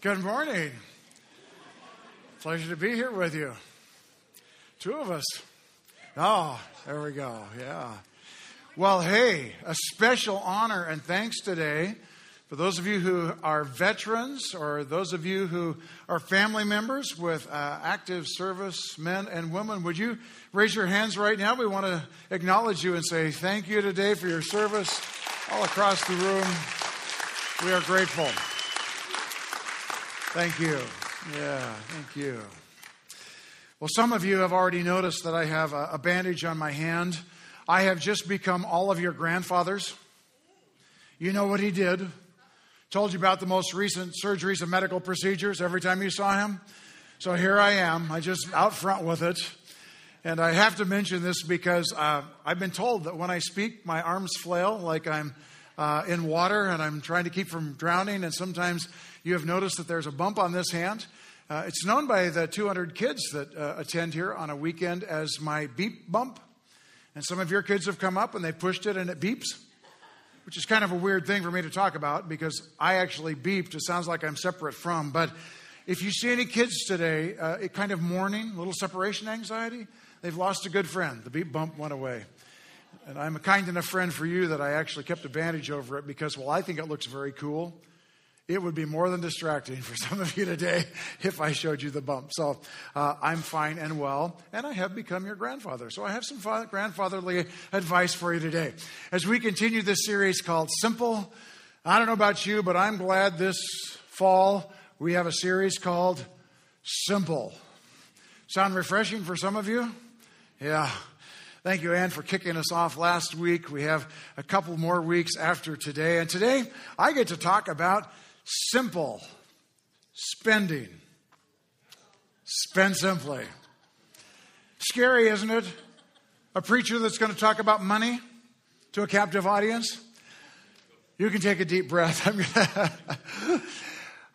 Good morning. Pleasure to be here with you. Two of us. Oh, there we go. Yeah. Well, hey, a special honor and thanks today for those of you who are veterans or those of you who are family members with active service men and women. Would you raise your hands right now? We want to acknowledge you and say thank you today for your service all across the room. We are grateful. Thank you. Yeah, thank you. Well, some of you have already noticed that I have a bandage on my hand. I have just become all of your grandfathers. You know what he did. Told you about the most recent surgeries and medical procedures every time you saw him. So here I am. I just out front with it. And I have to mention this because I've been told that when I speak, my arms flail like I'm in water and I'm trying to keep from drowning. And sometimes you have noticed that there's a bump on this hand. It's known by the 200 kids that attend here on a weekend as my beep bump. And some of your kids have come up and they pushed it and it beeps, which is kind of a weird thing for me to talk about because I actually beeped. It sounds like I'm separate from. But if you see any kids today, it kind of mourning, a little separation anxiety, they've lost a good friend. The beep bump went away. And I'm a kind enough friend for you that I actually kept a bandage over it because, well, I think it looks very cool. It would be more than distracting for some of you today if I showed you the bump. So I'm fine and well, and I have become your grandfather. So I have some grandfatherly advice for you today. As we continue this series called Simple, I don't know about you, but I'm glad this fall we have a series called Simple. Sound refreshing for some of you? Yeah. Thank you, Ann, for kicking us off last week. We have a couple more weeks after today. And today, I get to talk about simple spending. Spend simply. Scary, isn't it? A preacher that's going to talk about money to a captive audience. You can take a deep breath.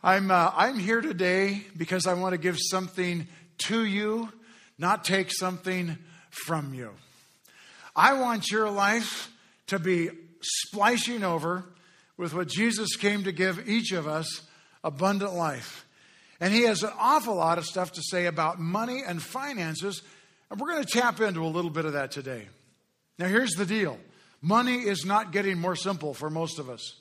I'm here today because I want to give something to you, not take something from you. I want your life to be splashing over with what Jesus came to give each of us, abundant life. And he has an awful lot of stuff to say about money and finances, and we're going to tap into a little bit of that today. Now, here's the deal. Money is not getting more simple for most of us.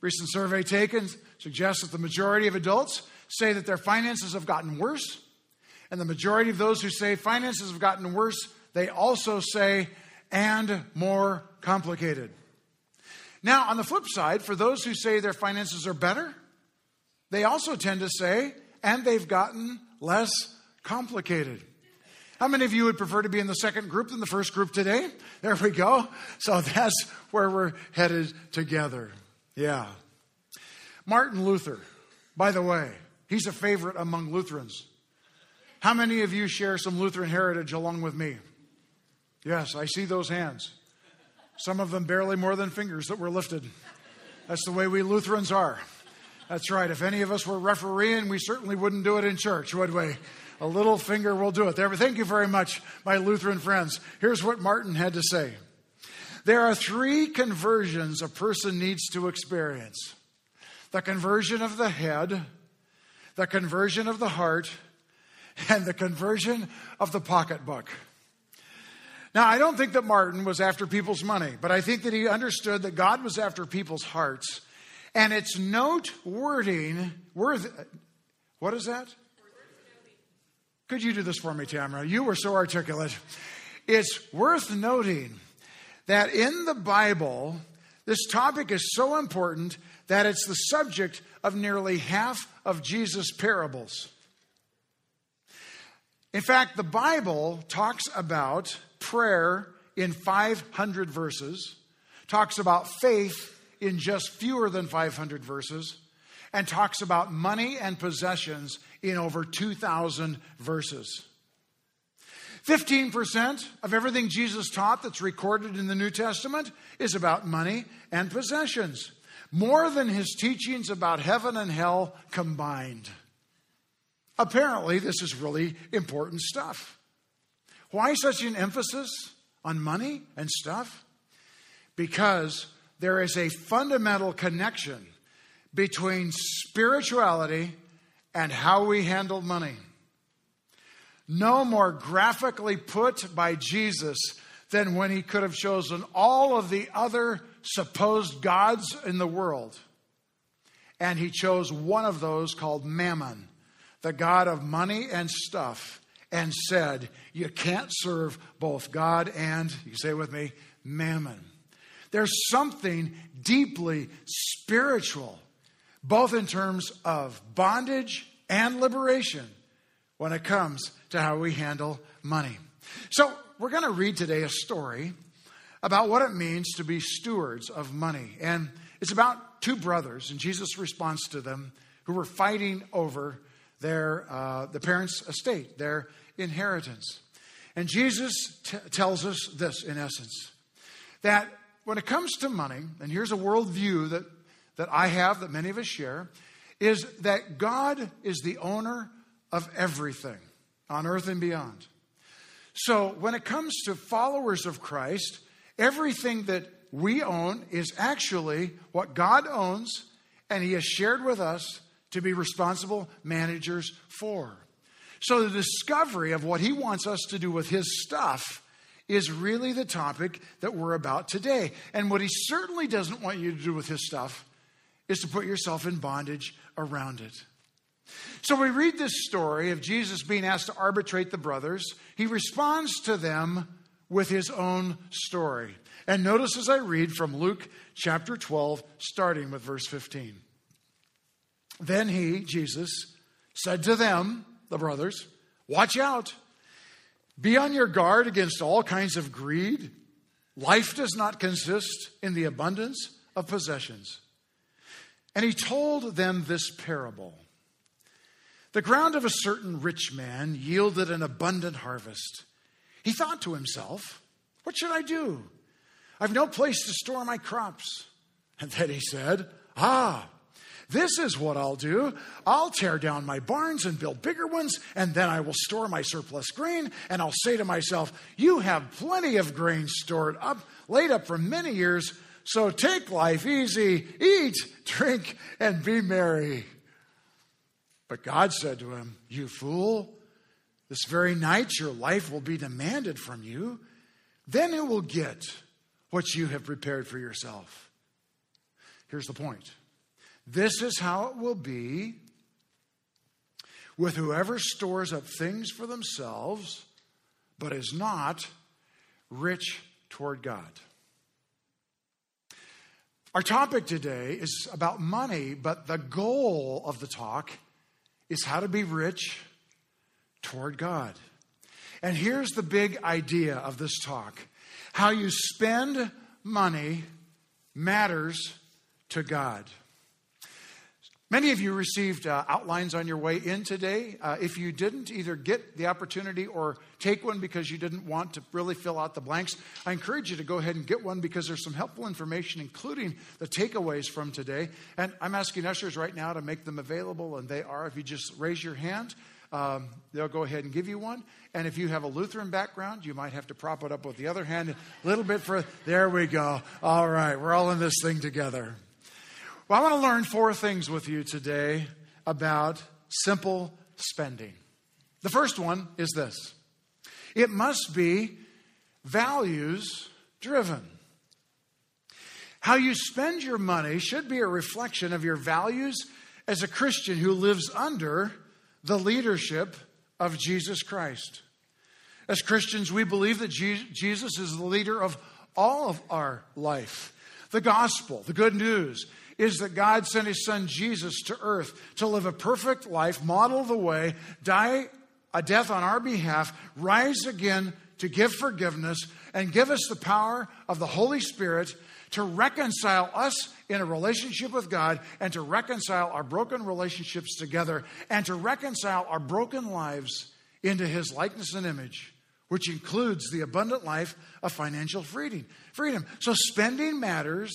Recent survey taken suggests that the majority of adults say that their finances have gotten worse, and the majority of those who say finances have gotten worse, they also say, and more complicated. Now, on the flip side, for those who say their finances are better, they also tend to say, and they've gotten less complicated. How many of you would prefer to be in the second group than the first group today? There we go. So that's where we're headed together. Yeah. Martin Luther, by the way, he's a favorite among Lutherans. How many of you share some Lutheran heritage along with me? Yes, I see those hands. Some of them barely more than fingers that were lifted. That's the way we Lutherans are. That's right. If any of us were refereeing, we certainly wouldn't do it in church, would we? A little finger will do it. There. Thank you very much, my Lutheran friends. Here's what Martin had to say. There are three conversions a person needs to experience. The conversion of the head, the conversion of the heart, and the conversion of the pocketbook. Now, I don't think that Martin was after people's money, but I think that he understood that God was after people's hearts. And it's noteworthy. What is that? Could you do this for me, Tamara? You were so articulate. It's worth noting that in the Bible, this topic is so important that it's the subject of nearly half of Jesus' parables. In fact, the Bible talks about prayer in 500 verses, talks about faith in just fewer than 500 verses, and talks about money and possessions in over 2,000 verses. 15% of everything Jesus taught that's recorded in the New Testament is about money and possessions, more than his teachings about heaven and hell combined. Apparently, this is really important stuff. Why such an emphasis on money and stuff? Because there is a fundamental connection between spirituality and how we handle money. No more graphically put by Jesus than when he could have chosen all of the other supposed gods in the world. And he chose one of those called Mammon, the god of money and stuff, and said, you can't serve both God and, you say with me, Mammon. There's something deeply spiritual, both in terms of bondage and liberation, when it comes to how we handle money. So we're going to read today a story about what it means to be stewards of money. And it's about two brothers and Jesus' response to them who were fighting over the parents' estate, their inheritance. And Jesus tells us this, in essence, that when it comes to money, and here's a worldview that I have, that many of us share, is that God is the owner of everything on earth and beyond. So when it comes to followers of Christ, everything that we own is actually what God owns, and he has shared with us to be responsible managers for. So the discovery of what he wants us to do with his stuff is really the topic that we're about today. And what he certainly doesn't want you to do with his stuff is to put yourself in bondage around it. So we read this story of Jesus being asked to arbitrate the brothers. He responds to them with his own story. And notice as I read from Luke chapter 12, starting with verse 15. Then he, Jesus, said to them, the brothers, watch out. Be on your guard against all kinds of greed. Life does not consist in the abundance of possessions. And he told them this parable. The ground of a certain rich man yielded an abundant harvest. He thought to himself, what should I do? I've no place to store my crops. And then he said, this is what I'll do. I'll tear down my barns and build bigger ones, and then I will store my surplus grain, and I'll say to myself, you have plenty of grain stored up, laid up for many years, so take life easy, eat, drink, and be merry. But God said to him, you fool, this very night your life will be demanded from you. Then you will get what you have prepared for yourself. Here's the point. This is how it will be with whoever stores up things for themselves, but is not rich toward God. Our topic today is about money, but the goal of the talk is how to be rich toward God. And here's the big idea of this talk. How you spend money matters to God. Many of you received outlines on your way in today. If you didn't either get the opportunity or take one because you didn't want to really fill out the blanks, I encourage you to go ahead and get one because there's some helpful information, including the takeaways from today. And I'm asking ushers right now to make them available, and they are. If you just raise your hand, they'll go ahead and give you one. And if you have a Lutheran background, you might have to prop it up with the other hand a little bit. There we go. All right, we're all in this thing together. Well, I want to learn four things with you today about simple spending. The first one is this. It must be values driven. How you spend your money should be a reflection of your values as a Christian who lives under the leadership of Jesus Christ. As Christians, we believe that Jesus is the leader of all of our life. The gospel, the good news, is that God sent his son Jesus to earth to live a perfect life, model the way, die a death on our behalf, rise again to give forgiveness, and give us the power of the Holy Spirit to reconcile us in a relationship with God and to reconcile our broken relationships together and to reconcile our broken lives into his likeness and image, which includes the abundant life of financial freedom. So spending matters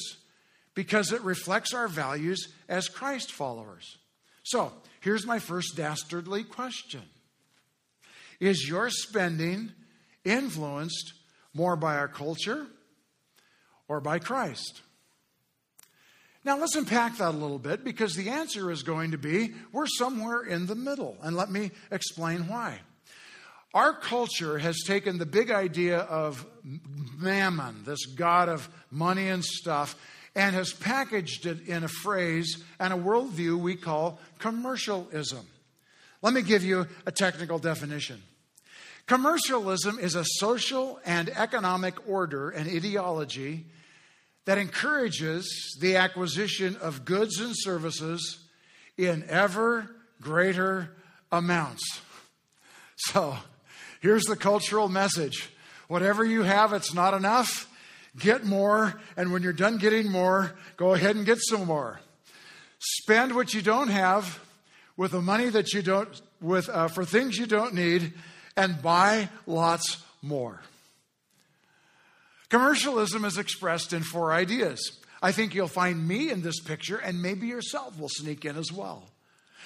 because it reflects our values as Christ followers. So here's my first dastardly question. Is your spending influenced more by our culture or by Christ? Now, let's unpack that a little bit, because the answer is going to be we're somewhere in the middle. And let me explain why. Our culture has taken the big idea of Mammon, this god of money and stuff, and has packaged it in a phrase and a worldview we call commercialism. Let me give you a technical definition. Commercialism is a social and economic order and ideology that encourages the acquisition of goods and services in ever greater amounts. So here's the cultural message. Whatever you have, it's not enough. Get more, and when you're done getting more, go ahead and get some more. Spend what you don't have with the money that you don't, for things you don't need, and buy lots more. Commercialism is expressed in four ideas. I think you'll find me in this picture, and maybe yourself will sneak in as well.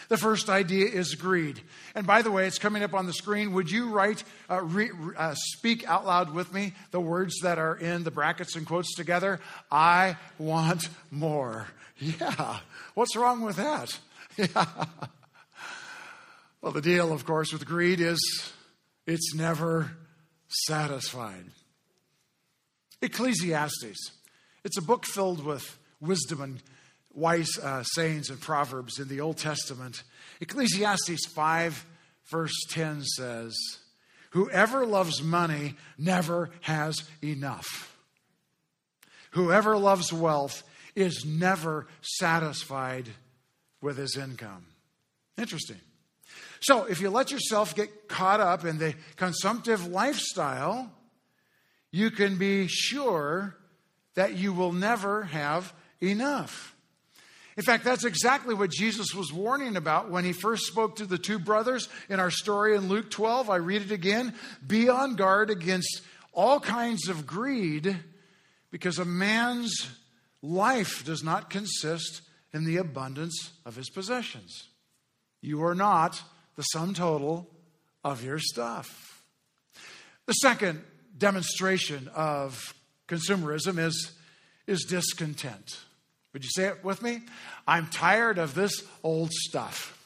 The first idea is greed. And by the way, it's coming up on the screen. Would you speak out loud with me the words that are in the brackets and quotes together? I want more. Yeah. What's wrong with that? Yeah. Well, the deal, of course, with greed is it's never satisfied. Ecclesiastes. It's a book filled with wisdom and wise sayings and proverbs in the Old Testament. Ecclesiastes 5, verse 10 says, "Whoever loves money never has enough. Whoever loves wealth is never satisfied with his income." Interesting. So if you let yourself get caught up in the consumptive lifestyle, you can be sure that you will never have enough. In fact, that's exactly what Jesus was warning about when he first spoke to the two brothers in our story in Luke 12. I read it again. Be on guard against all kinds of greed, because a man's life does not consist in the abundance of his possessions. You are not the sum total of your stuff. The second demonstration of consumerism is discontent. Would you say it with me? I'm tired of this old stuff.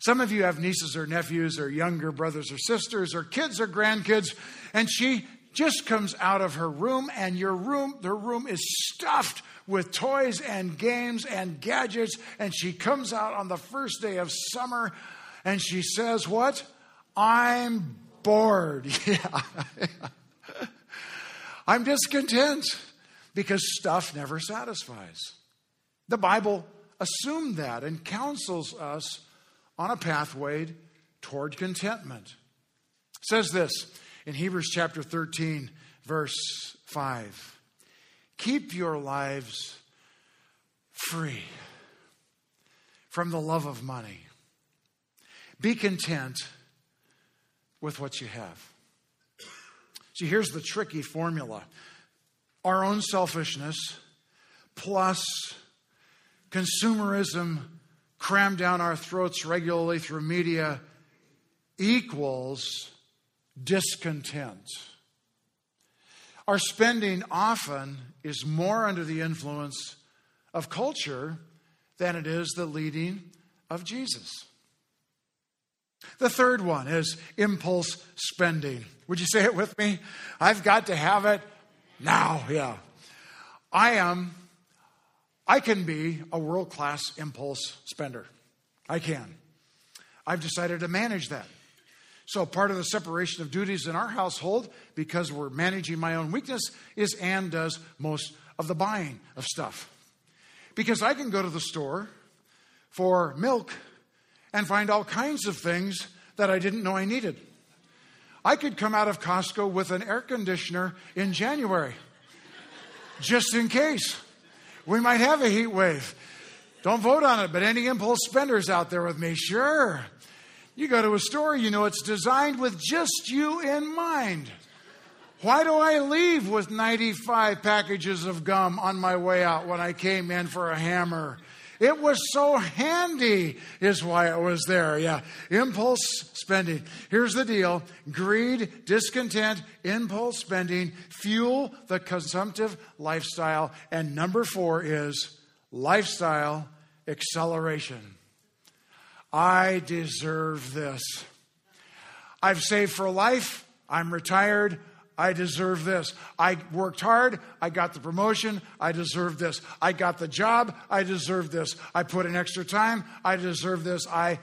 Some of you have nieces or nephews or younger brothers or sisters or kids or grandkids, and she just comes out of her room, and her room is stuffed with toys and games and gadgets, and she comes out on the first day of summer, and she says, what? I'm bored. Yeah. I'm discontent, because stuff never satisfies. The Bible assumed that and counsels us on a pathway toward contentment. It says this in Hebrews chapter 13, verse 5. Keep your lives free from the love of money. Be content with what you have. See, here's the tricky formula. Our own selfishness plus consumerism crammed down our throats regularly through media equals discontent. Our spending often is more under the influence of culture than it is the leading of Jesus. The third one is impulse spending. Would you say it with me? I've got to have it now. Yeah. I can be a world-class impulse spender. I can. I've decided to manage that. So part of the separation of duties in our household, because we're managing my own weakness, is Ann does most of the buying of stuff. Because I can go to the store for milk and find all kinds of things that I didn't know I needed. I could come out of Costco with an air conditioner in January, just in case. We might have a heat wave. Don't vote on it, but any impulse spenders out there with me, sure. You go to a store, you know it's designed with just you in mind. Why do I leave with 95 packages of gum on my way out when I came in for a hammer? It was so handy is why it was there. Yeah, impulse spending. Here's the deal. Greed, discontent, impulse spending fuel the consumptive lifestyle. And number 4 is lifestyle acceleration. I deserve this. I've saved for life. I'm retired. I deserve this. I worked hard. I got the promotion. I deserve this. I got the job. I deserve this. I put in extra time. I deserve this. I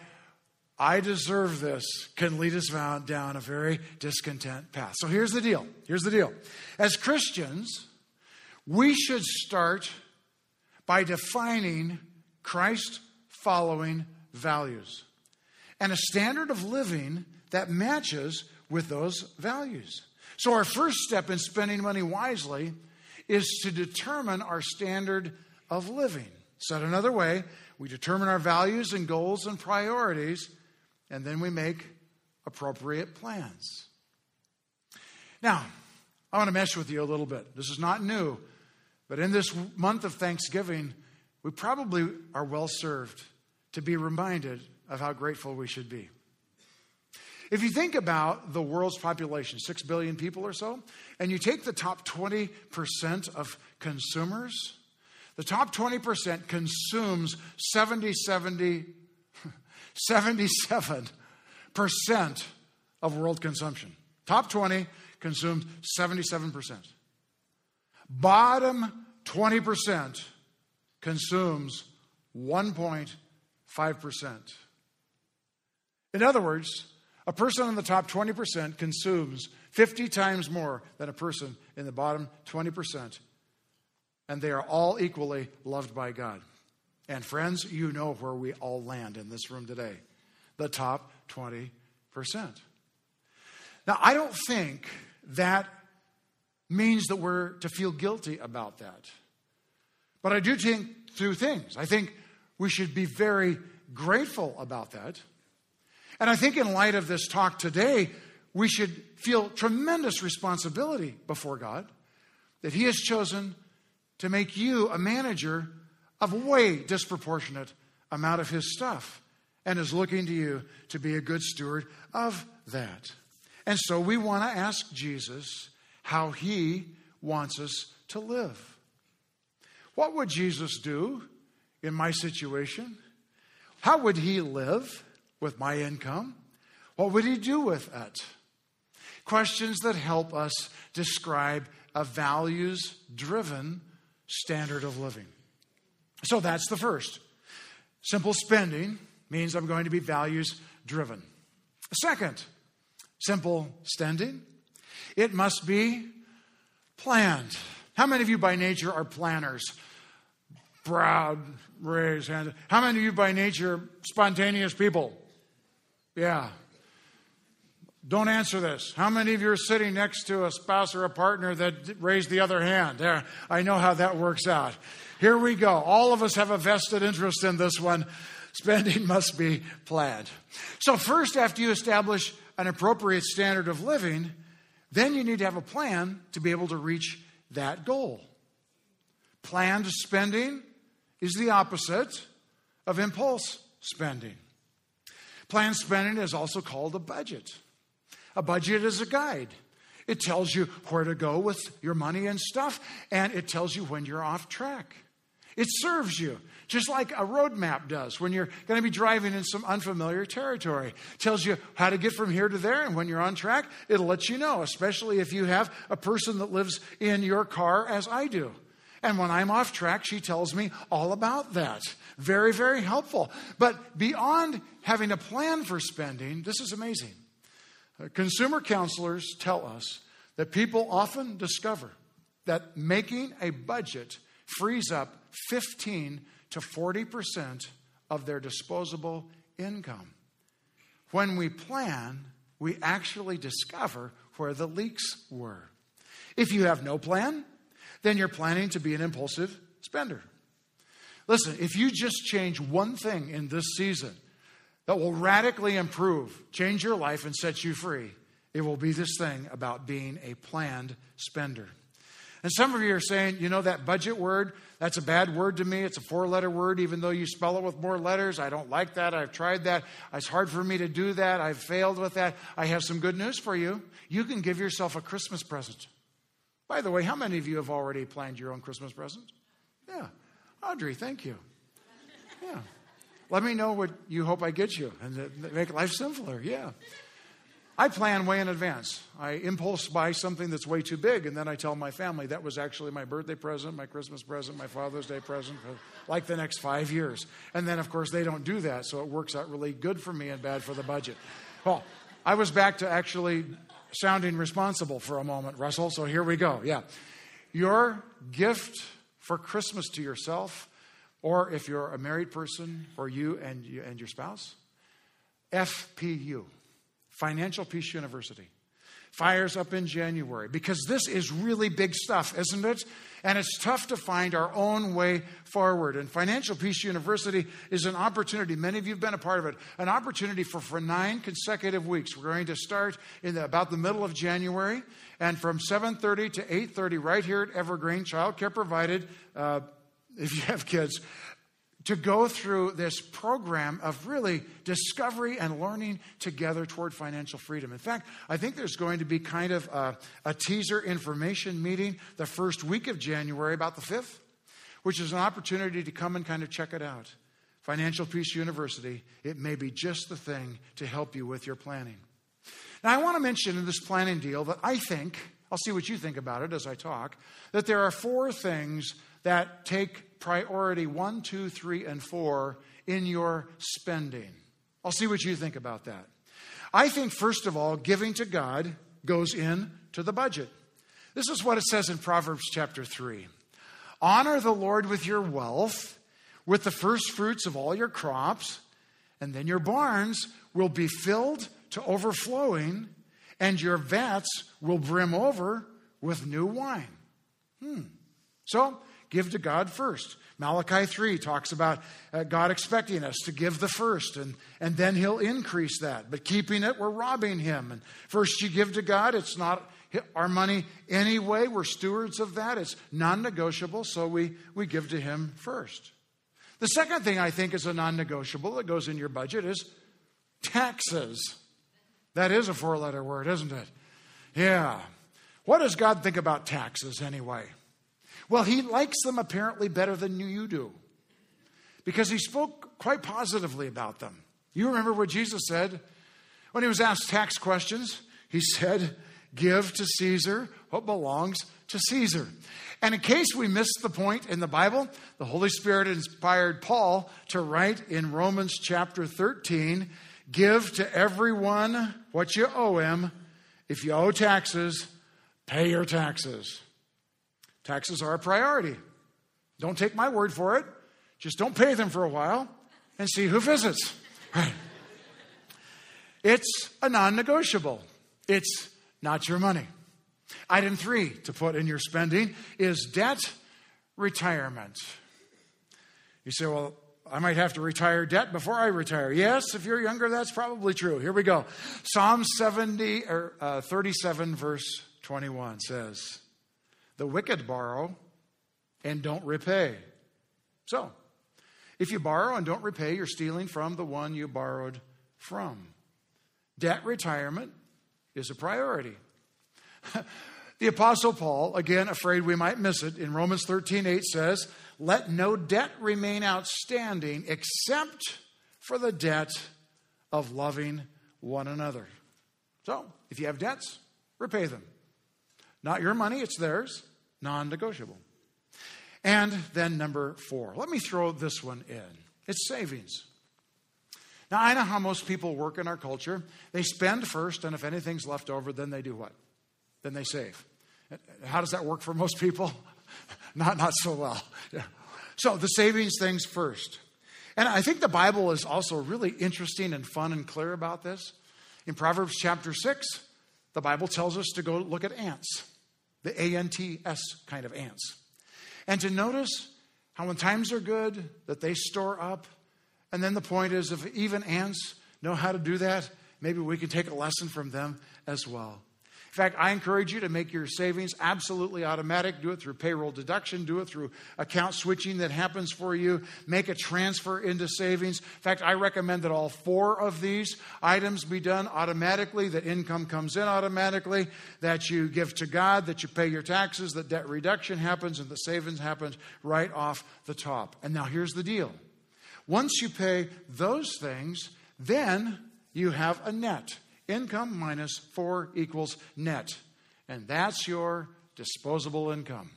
deserve this can lead us down a very discontent path. So here's the deal. As Christians, we should start by defining Christ-following values and a standard of living that matches with those values. So our first step in spending money wisely is to determine our standard of living. Said another way, we determine our values and goals and priorities, and then we make appropriate plans. Now, I want to mesh with you a little bit. This is not new, but in this month of Thanksgiving, we probably are well served to be reminded of how grateful we should be. If you think about the world's population, 6 billion people or so, and you take the top 20% of consumers, the top 20% consumes 77% of world consumption. Top 20 consumes 77%. Bottom 20% consumes 1.5%. In other words, a person in the top 20% consumes 50 times more than a person in the bottom 20%. And they are all equally loved by God. And friends, you know where we all land in this room today. The top 20%. Now, I don't think that means that we're to feel guilty about that. But I do think two things. I think we should be very grateful about that. And I think in light of this talk today, we should feel tremendous responsibility before God that He has chosen to make you a manager of a way disproportionate amount of His stuff and is looking to you to be a good steward of that. And so we want to ask Jesus how He wants us to live. What would Jesus do in my situation? How would He live with my income? What would He do with it? Questions that help us describe a values-driven standard of living. So that's the first. Simple spending means I'm going to be values-driven. Second, simple spending. It must be planned. How many of you by nature are planners? Proud, raise hand. How many of you by nature are spontaneous people? Yeah. Don't answer this. How many of you are sitting next to a spouse or a partner that raised the other hand? There, I know how that works out. Here we go. All of us have a vested interest in this one. Spending must be planned. So first, after you establish an appropriate standard of living, then you need to have a plan to be able to reach that goal. Planned spending is the opposite of impulse spending. Planned spending is also called a budget. A budget is a guide. It tells you where to go with your money and stuff, and it tells you when you're off track. It serves you, just like a road map does when you're going to be driving in some unfamiliar territory. It tells you how to get from here to there, and when you're on track, it'll let you know, especially if you have a person that lives in your car as I do. And when I'm off track, she tells me all about that. Very, very helpful. But beyond having a plan for spending, this is amazing. Consumer counselors tell us that people often discover that making a budget frees up 15 to 40% of their disposable income. When we plan, we actually discover where the leaks were. If you have no plan, then you're planning to be an impulsive spender. Listen, if you just change one thing in this season that will radically improve, change your life, and set you free, it will be this thing about being a planned spender. And some of you are saying, you know, that budget word, that's a bad word to me. It's a four-letter word, even though you spell it with more letters. I don't like that. I've tried that. It's hard for me to do that. I've failed with that. I have some good news for you. You can give yourself a Christmas present. By the way, how many of you have already planned your own Christmas present? Yeah. Audrey, thank you. Yeah. Let me know what you hope I get you and make life simpler. Yeah. I plan way in advance. I impulse buy something that's way too big, and then I tell my family that was actually my birthday present, my Christmas present, my Father's Day present, for like the next 5 years. And then, of course, they don't do that, so it works out really good for me and bad for the budget. Well, I was back to actually sounding responsible for a moment, Russell, so here we go. Yeah. Your gift for Christmas to yourself, or if you're a married person, or you and your spouse, FPU. Financial Peace University fires up in January, because this is really big stuff, isn't it? And it's tough to find our own way forward. And Financial Peace University is an opportunity, many of you have been a part of it, an opportunity for 9 consecutive weeks. We're going to start in about the middle of January, and from 7:30 to 8:30 right here at Evergreen, childcare provided, if you have kids, to go through this program of really discovery and learning together toward financial freedom. In fact, I think there's going to be kind of a teaser information meeting the first week of January, about the 5th, which is an opportunity to come and kind of check it out. Financial Peace University, it may be just the thing to help you with your planning. Now, I want to mention in this planning deal that I think, I'll see what you think about it as I talk, that there are 4 things that take priority 1, 2, 3, and 4 in your spending. I'll see what you think about that. I think, first of all, giving to God goes into the budget. This is what it says in Proverbs chapter 3. Honor the Lord with your wealth, with the first fruits of all your crops, and then your barns will be filled to overflowing, and your vats will brim over with new wine. So, give to God first. Malachi 3 talks about God expecting us to give the first, and then he'll increase that. But keeping it, we're robbing him. And first you give to God, it's not our money anyway. We're stewards of that. It's non-negotiable, so we give to him first. The second thing I think is a non-negotiable that goes in your budget is taxes. That is a 4-letter word, isn't it? Yeah. What does God think about taxes anyway? Well, he likes them apparently better than you do, because he spoke quite positively about them. You remember what Jesus said when he was asked tax questions? He said, give to Caesar what belongs to Caesar. And in case we missed the point in the Bible, the Holy Spirit inspired Paul to write in Romans chapter 13, give to everyone what you owe him. If you owe taxes, pay your taxes. Taxes are a priority. Don't take my word for it. Just don't pay them for a while and see who visits. Right. It's a non-negotiable. It's not your money. Item 3 to put in your spending is debt retirement. You say, well, I might have to retire debt before I retire. Yes, if you're younger, that's probably true. Here we go. Psalm 37, verse 21 says, the wicked borrow and don't repay. So, if you borrow and don't repay, you're stealing from the one you borrowed from. Debt retirement is a priority. The Apostle Paul, again, afraid we might miss it, in Romans 13:8 says, let no debt remain outstanding except for the debt of loving one another. So, if you have debts, repay them. Not your money, it's theirs. Non-negotiable. And then number 4. Let me throw this one in. It's savings. Now, I know how most people work in our culture. They spend first, and if anything's left over, then they do what? Then they save. How does that work for most people? Not so well. Yeah. So the savings thing's first. And I think the Bible is also really interesting and fun and clear about this. In Proverbs chapter 6, the Bible tells us to go look at ants, the A-N-T-S kind of ants, and to notice how when times are good that they store up. And then the point is, if even ants know how to do that, maybe we can take a lesson from them as well. In fact, I encourage you to make your savings absolutely automatic. Do it through payroll deduction. Do it through account switching that happens for you. Make a transfer into savings. In fact, I recommend that all four of these items be done automatically, that income comes in automatically, that you give to God, that you pay your taxes, that debt reduction happens, and the savings happens right off the top. And now here's the deal. Once you pay those things, then you have a net. Income minus 4 equals net. And that's your disposable income.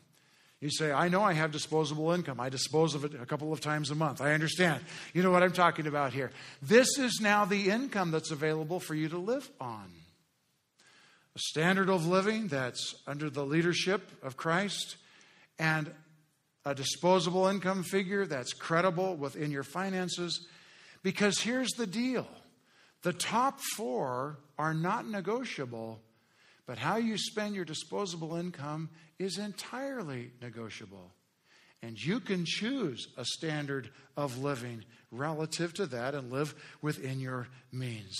You say, I know I have disposable income. I dispose of it a couple of times a month. I understand. You know what I'm talking about here. This is now the income that's available for you to live on. A standard of living that's under the leadership of Christ, and a disposable income figure that's credible within your finances. Because here's the deal. The top four are not negotiable, but how you spend your disposable income is entirely negotiable. And you can choose a standard of living relative to that and live within your means.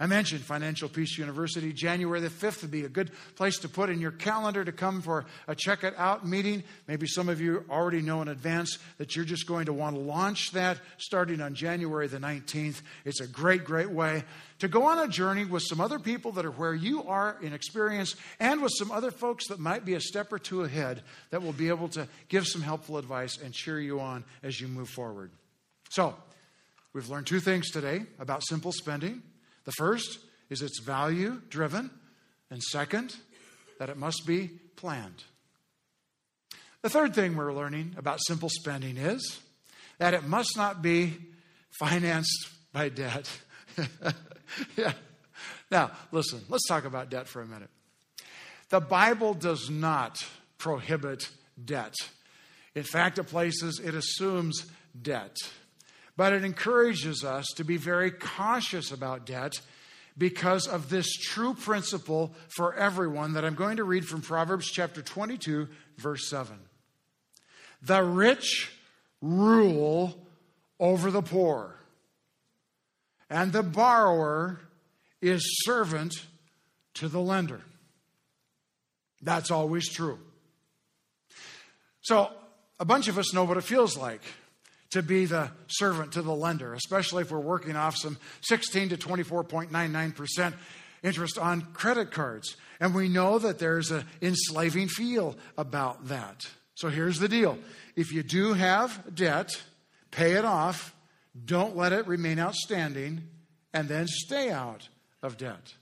I mentioned Financial Peace University. January the 5th would be a good place to put in your calendar to come for a check it out meeting. Maybe some of you already know in advance that you're just going to want to launch that starting on January the 19th. It's a great, great way to go on a journey with some other people that are where you are in experience, and with some other folks that might be a step or two ahead that will be able to give some helpful advice and cheer you on as you move forward. So, we've learned two things today about simple spending. The first is it's value-driven, and second, that it must be planned. The third thing we're learning about simple spending is that it must not be financed by debt. Yeah. Now, listen, let's talk about debt for a minute. The Bible does not prohibit debt. In fact, at places, it assumes debt. But it encourages us to be very cautious about debt because of this true principle for everyone that I'm going to read from Proverbs chapter 22, verse 7. The rich rule over the poor, and the borrower is servant to the lender. That's always true. So a bunch of us know what it feels like to be the servant to the lender, especially if we're working off some 16 to 24.99% interest on credit cards. And we know that there's an enslaving feel about that. So here's the deal. If you do have debt, pay it off. Don't let it remain outstanding, and then stay out of debt.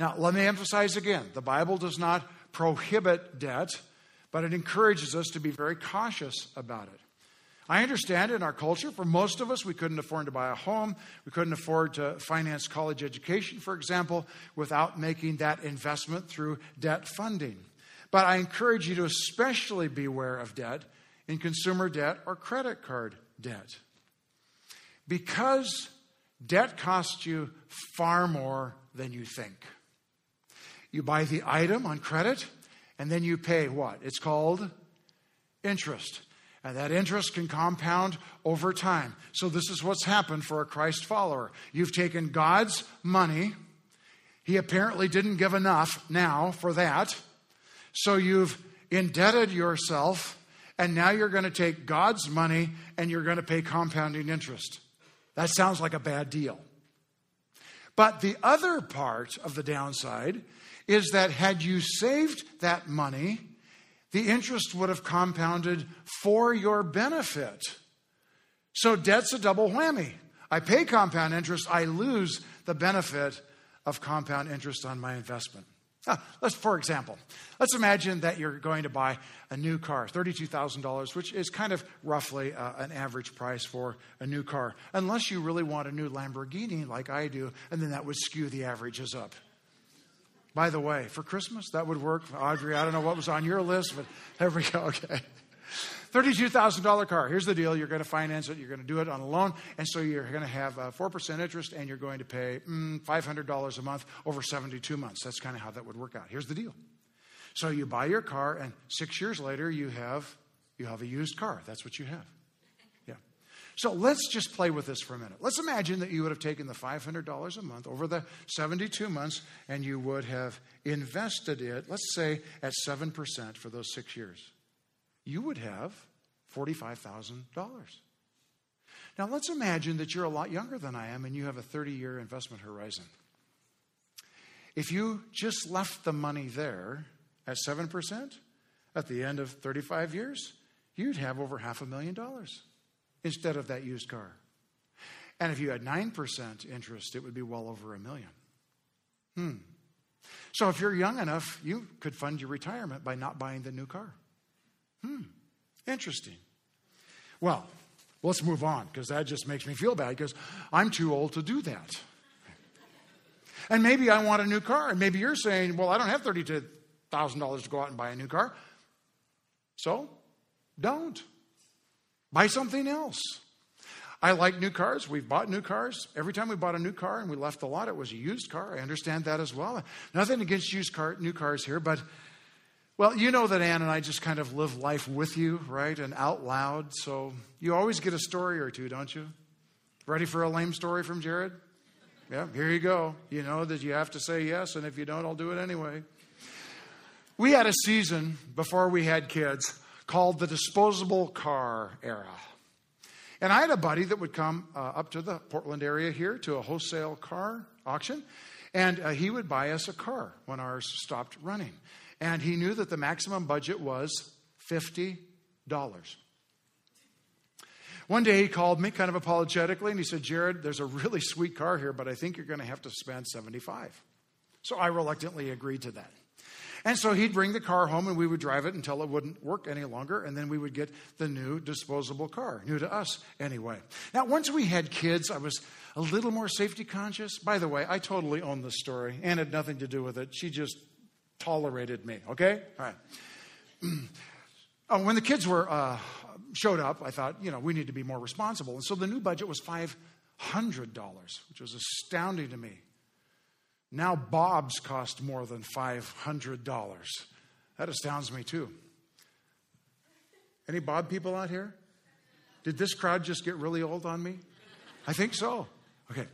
Now, let me emphasize again, the Bible does not prohibit debt, but it encourages us to be very cautious about it. I understand in our culture, for most of us, we couldn't afford to buy a home. We couldn't afford to finance college education, for example, without making that investment through debt funding. But I encourage you to especially beware of debt in consumer debt or credit card debt, because debt costs you far more than you think. You buy the item on credit, and then you pay what? It's called interest. And that interest can compound over time. So this is what's happened for a Christ follower. You've taken God's money. He apparently didn't give enough now for that. So you've indebted yourself, and now you're going to take God's money and you're going to pay compounding interest. That sounds like a bad deal. But the other part of the downside is that had you saved that money, the interest would have compounded for your benefit. So debt's a double whammy. I pay compound interest, I lose the benefit of compound interest on my investment. For example, let's imagine that you're going to buy a new car, $32,000, which is kind of roughly an average price for a new car, unless you really want a new Lamborghini like I do, and then that would skew the averages up. By the way, for Christmas, that would work. Audrey, I don't know what was on your list, but there we go, okay. $32,000 car. Here's the deal. You're going to finance it. You're going to do it on a loan. And so you're going to have 4% interest, and you're going to pay $500 a month over 72 months. That's kind of how that would work out. Here's the deal. So you buy your car, and 6 years later, you have a used car. That's what you have. Yeah. So let's just play with this for a minute. Let's imagine that you would have taken the $500 a month over the 72 months and you would have invested it, let's say, at 7% for those 6 years. You would have $45,000. Now, let's imagine that you're a lot younger than I am and you have a 30-year investment horizon. If you just left the money there at 7%, at the end of 35 years, you'd have over $500,000 instead of that used car. And if you had 9% interest, it would be well over $1 million. So if you're young enough, you could fund your retirement by not buying the new car. Interesting. Well, let's move on, because that just makes me feel bad, because I'm too old to do that. And maybe I want a new car. And maybe you're saying, well, I don't have $32,000 to go out and buy a new car. So don't. Buy something else. I like new cars. We've bought new cars. Every time we bought a new car and we left the lot, it was a used car. I understand that as well. Nothing against new cars here, but, well, you know that Ann and I just kind of live life with you, right, and out loud. So you always get a story or two, don't you? Ready for a lame story from Jared? Yeah, here you go. You know that you have to say yes, and if you don't, I'll do it anyway. We had a season before we had kids called the disposable car era. And I had a buddy that would come up to the Portland area here to a wholesale car auction, and he would buy us a car when ours stopped running. And he knew that the maximum budget was $50. One day he called me kind of apologetically, and he said, Jared, there's a really sweet car here, but I think you're going to have to spend $75. So I reluctantly agreed to that. And so he'd bring the car home, and we would drive it until it wouldn't work any longer, and then we would get the new disposable car, new to us anyway. Now, once we had kids, I was a little more safety conscious. By the way, I totally own this story. Ann had nothing to do with it. She just tolerated me, okay? All right. When the kids were showed up, I thought, we need to be more responsible. And so the new budget was $500, which was astounding to me. Now Bob's cost more than $500. That astounds me too. Any Bob people out here? Did this crowd just get really old on me? I think so. Okay.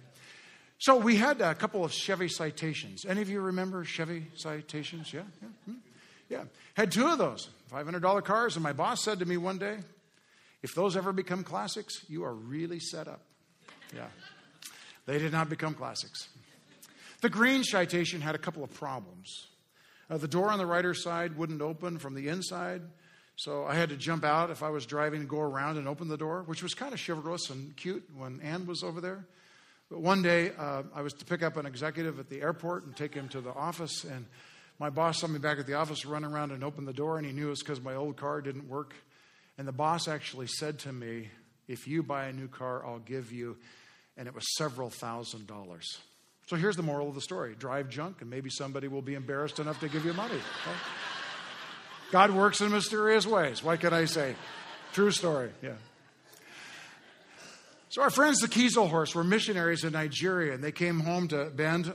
So we had a couple of Chevy Citations. Any of you remember Chevy Citations? Yeah. Had two of those, $500 cars. And my boss said to me one day, if those ever become classics, you are really set up. Yeah. They did not become classics. The green Citation had a couple of problems. The door on the rider's side wouldn't open from the inside, so I had to jump out if I was driving and go around and open the door, which was kind of chivalrous and cute when Ann was over there. But one day, I was to pick up an executive at the airport and take him to the office, and my boss saw me back at the office run around and open the door, and he knew it was because my old car didn't work. And the boss actually said to me, if you buy a new car, I'll give you, and it was several $1,000. So here's the moral of the story. Drive junk, and maybe somebody will be embarrassed enough to give you money. Okay? God works in mysterious ways. What can I say? True story, yeah. So our friends, the Kiesel Horse, were missionaries in Nigeria, and they came home to Bend,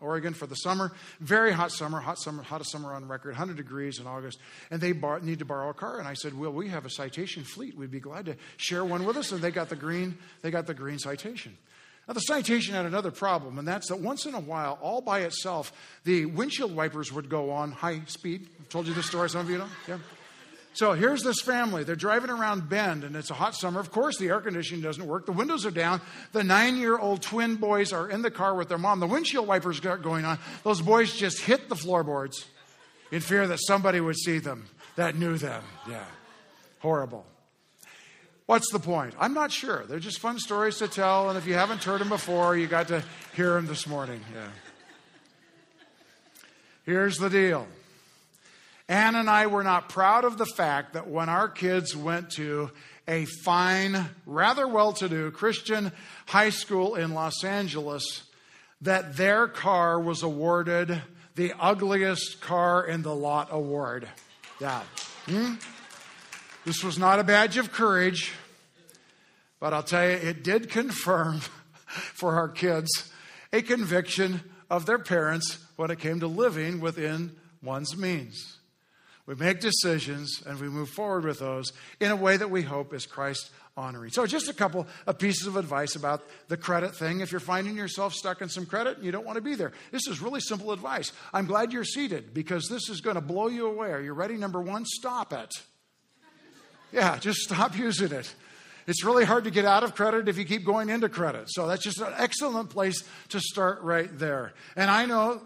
Oregon, for the summer. Very hot summer, hottest summer on record, 100 degrees in August. And they need to borrow a car, and I said, well, we have a Citation fleet. We'd be glad to share one with us, and they got the green Citation. Now, the Citation had another problem, and that's that once in a while, all by itself, the windshield wipers would go on high speed. I've told you this story, some of you know. Yeah. So here's this family. They're driving around Bend, and it's a hot summer. Of course, the air conditioning doesn't work. The windows are down. The 9-year-old twin boys are in the car with their mom. The windshield wipers are going on. Those boys just hit the floorboards in fear that somebody would see them that knew them. Yeah, horrible. What's the point? I'm not sure. They're just fun stories to tell, and if you haven't heard them before, you got to hear them this morning. Yeah. Here's the deal. Ann and I were not proud of the fact that when our kids went to a fine, rather well-to-do Christian high school in Los Angeles, that their car was awarded the ugliest car in the lot award. Yeah. This was not a badge of courage, but I'll tell you, it did confirm for our kids a conviction of their parents when it came to living within one's means. We make decisions and we move forward with those in a way that we hope is Christ-honoring. So just a couple of pieces of advice about the credit thing. If you're finding yourself stuck in some credit and you don't want to be there, this is really simple advice. I'm glad you're seated because this is going to blow you away. Are you ready? Number one, stop it. Yeah, just stop using it. It's really hard to get out of credit if you keep going into credit. So that's just an excellent place to start right there. And I know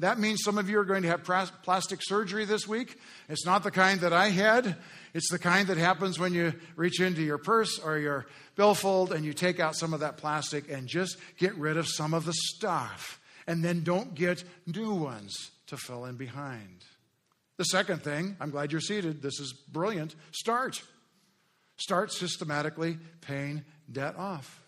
that means some of you are going to have plastic surgery this week. It's not the kind that I had. It's the kind that happens when you reach into your purse or your billfold and you take out some of that plastic and just get rid of some of the stuff. And then don't get new ones to fill in behind. The second thing, I'm glad you're seated. This is brilliant. Start systematically paying debt off.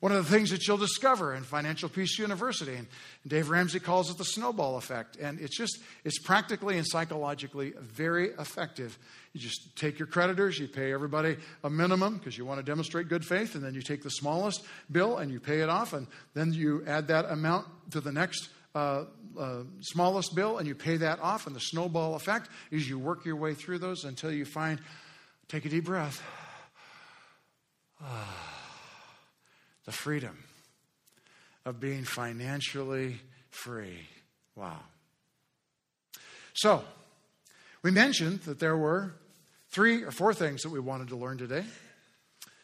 One of the things that you'll discover in Financial Peace University, and Dave Ramsey calls it the snowball effect, and it's practically and psychologically very effective. You just take your creditors, you pay everybody a minimum because you want to demonstrate good faith, and then you take the smallest bill and you pay it off, and then you add that amount to the next smallest bill and you pay that off, and the snowball effect is you work your way through those until you find... Take a deep breath. The freedom of being financially free. Wow. So, we mentioned that there were 3 or 4 things that we wanted to learn today.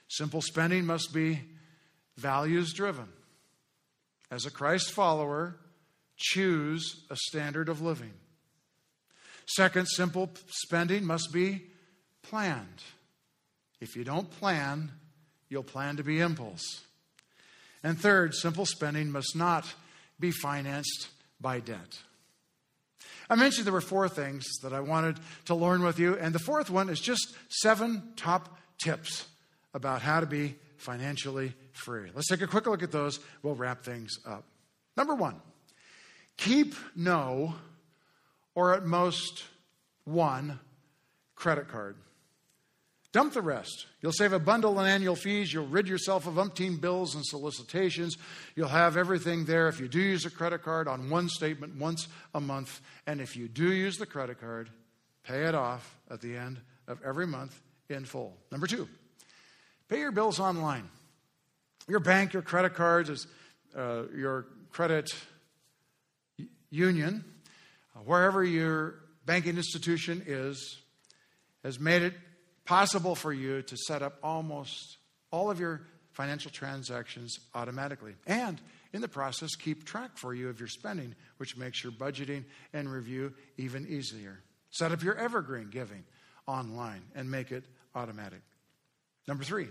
Simple spending must be values driven. As a Christ follower, choose a standard of living. Second, simple spending must be planned. If you don't plan, you'll plan to be impulse. And third, simple spending must not be financed by debt. I mentioned there were 4 things that I wanted to learn with you, and the fourth one is just 7 top tips about how to be financially free. Let's take a quick look at those. We'll wrap things up. Number 1, keep no, or at most 1, credit card. Dump the rest. You'll save a bundle in annual fees. You'll rid yourself of umpteen bills and solicitations. You'll have everything there if you do use a credit card on one statement once a month. And if you do use the credit card, pay it off at the end of every month in full. Number 2, pay your bills online. Your bank, your credit cards, your credit union, wherever your banking institution is, has made it possible for you to set up almost all of your financial transactions automatically. And in the process, keep track for you of your spending, which makes your budgeting and review even easier. Set up your Evergreen giving online and make it automatic. Number 3,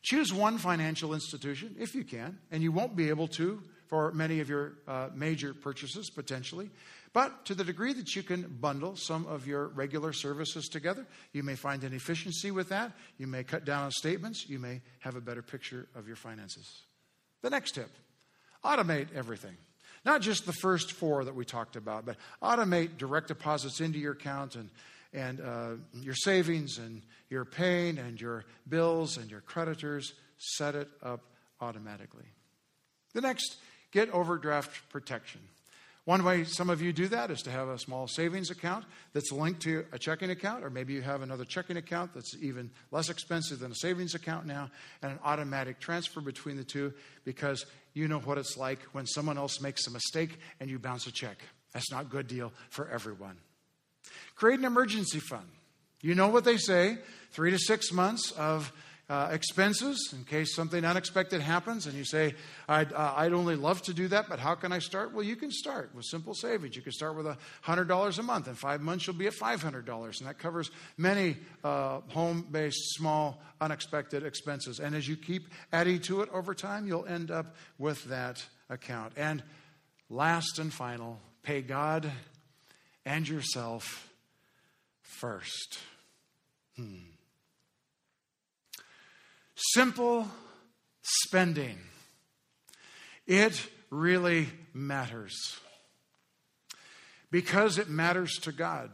choose one financial institution, if you can, and you won't be able to for many of your major purchases potentially. But to the degree that you can bundle some of your regular services together, you may find an efficiency with that. You may cut down on statements. You may have a better picture of your finances. The next tip, automate everything. Not just the first 4 that we talked about, but automate direct deposits into your account and your savings and your paying and your bills and your creditors. Set it up automatically. The next, get overdraft protection. One way some of you do that is to have a small savings account that's linked to a checking account, or maybe you have another checking account that's even less expensive than a savings account now, and an automatic transfer between the two, because you know what it's like when someone else makes a mistake and you bounce a check. That's not a good deal for everyone. Create an emergency fund. You know what they say, 3 to 6 months of expenses in case something unexpected happens, and you say, I'd only love to do that, but how can I start? Well, you can start with simple savings. You can start with $100 a month. In 5 months, you'll be at $500, and that covers many home-based, small, unexpected expenses. And as you keep adding to it over time, you'll end up with that account. And last and final, pay God and yourself first. Simple spending. It really matters because it matters to God.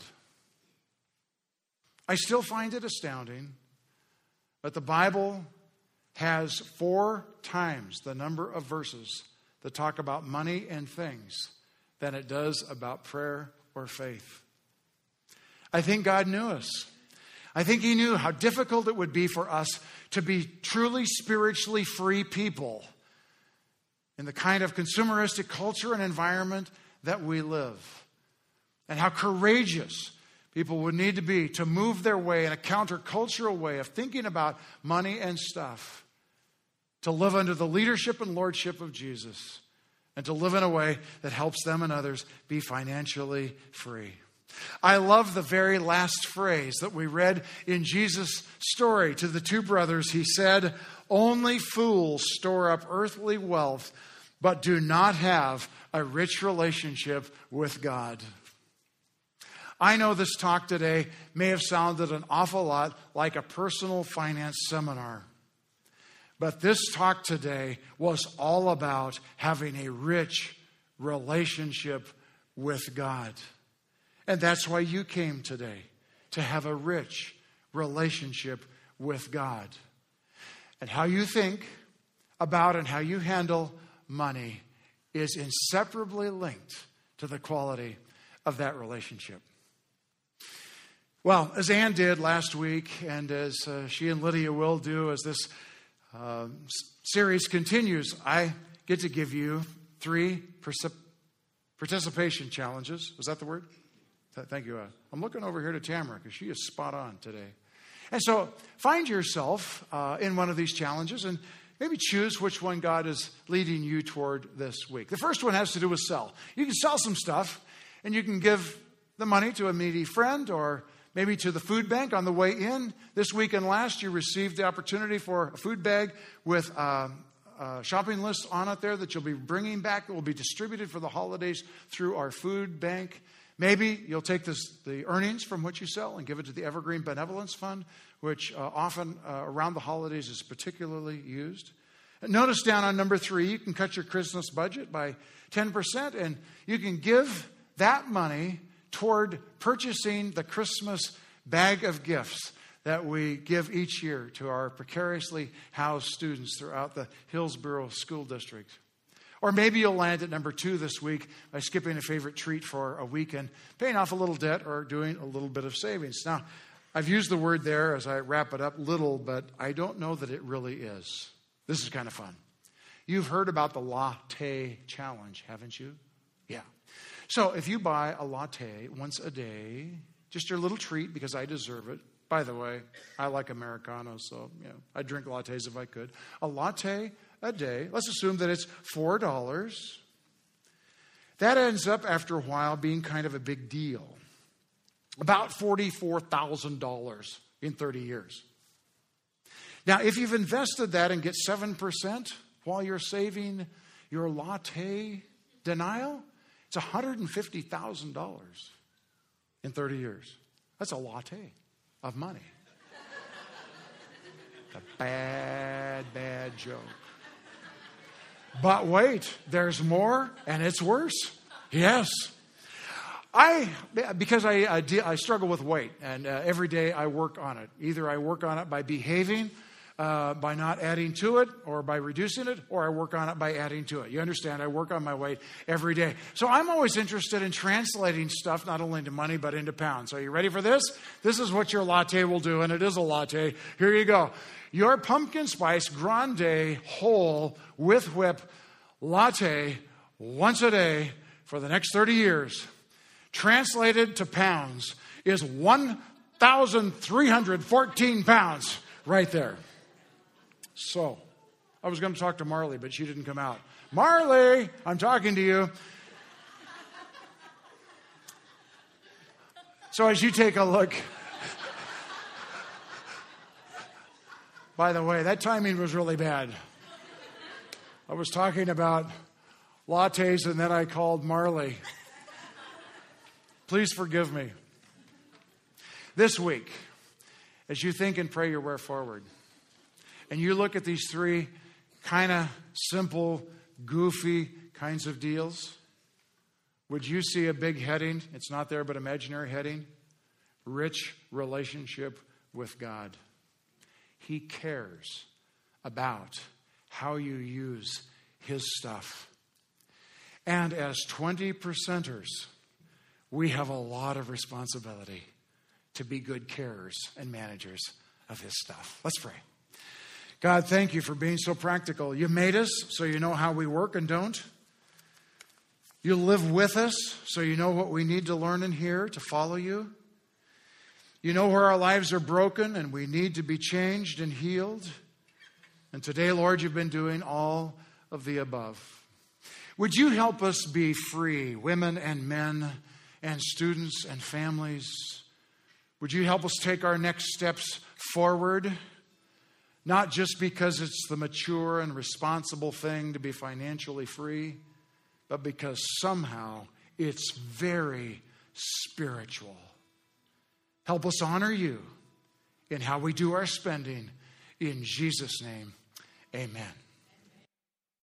I still find it astounding that the Bible has 4 times the number of verses that talk about money and things than it does about prayer or faith. I think God knew us. I think he knew how difficult it would be for us to be truly spiritually free people in the kind of consumeristic culture and environment that we live, and how courageous people would need to be to move their way in a countercultural way of thinking about money and stuff, to live under the leadership and lordship of Jesus, and to live in a way that helps them and others be financially free. I love the very last phrase that we read in Jesus' story to the two brothers. He said, "Only fools store up earthly wealth, but do not have a rich relationship with God." I know this talk today may have sounded an awful lot like a personal finance seminar, but this talk today was all about having a rich relationship with God. And that's why you came today, to have a rich relationship with God. And how you think about and how you handle money is inseparably linked to the quality of that relationship. Well, as Ann did last week, and as she and Lydia will do as this series continues, I get to give you three participation challenges. Was that the word? Thank you. I'm looking over here to Tamara because she is spot on today. And so find yourself in one of these challenges and maybe choose which one God is leading you toward this week. The first one has to do with sell. You can sell some stuff, and you can give the money to a needy friend or maybe to the food bank on the way in. This week and last, you received the opportunity for a food bag with a shopping list on it there that you'll be bringing back that will be distributed for the holidays through our food bank. Maybe you'll take the earnings from what you sell and give it to the Evergreen Benevolence Fund, which often around the holidays is particularly used. And notice down on number 3, you can cut your Christmas budget by 10%, and you can give that money toward purchasing the Christmas bag of gifts that we give each year to our precariously housed students throughout the Hillsborough School District. Or maybe you'll land at number 2 this week by skipping a favorite treat for a weekend, paying off a little debt, or doing a little bit of savings. Now, I've used the word there as I wrap it up, little, but I don't know that it really is. This is kind of fun. You've heard about the latte challenge, haven't you? Yeah. So if you buy a latte once a day, just your little treat because I deserve it. By the way, I like Americanos, so I'd drink lattes if I could. A latte a day. Let's assume that it's $4. That ends up after a while being kind of a big deal. About $44,000 in 30 years. Now, if you've invested that and get 7% while you're saving your latte denial, it's $150,000 in 30 years. That's a latte of money. A bad, bad joke. But wait, there's more, and it's worse. Yes. Because I struggle with weight, and every day I work on it. Either I work on it by behaving, by not adding to it, or by reducing it, or I work on it by adding to it. You understand, I work on my weight every day. So I'm always interested in translating stuff, not only into money, but into pounds. Are you ready for this? This is what your latte will do, and it is a latte. Here you go. Your pumpkin spice grande whole with whip latte once a day for the next 30 years, translated to pounds, is 1,314 pounds right there. So, I was going to talk to Marley, but she didn't come out. Marley, I'm talking to you. So as you take a look... By the way, that timing was really bad. I was talking about lattes and then I called Marley. Please forgive me. This week, as you think and pray your way forward, and you look at these three kind of simple, goofy kinds of deals, would you see a big heading? It's not there, but imaginary heading. Rich relationship with God. He cares about how you use his stuff. And as 20 percenters, we have a lot of responsibility to be good carers and managers of his stuff. Let's pray. God, thank you for being so practical. You've made us so you know how we work and don't. You live with us so you know what we need to learn and hear to follow you. You know where our lives are broken and we need to be changed and healed. And today, Lord, you've been doing all of the above. Would you help us be free, women and men and students and families? Would you help us take our next steps forward? Not just because it's the mature and responsible thing to be financially free, but because somehow it's very spiritual. Help us honor you in how we do our spending. In Jesus' name, amen.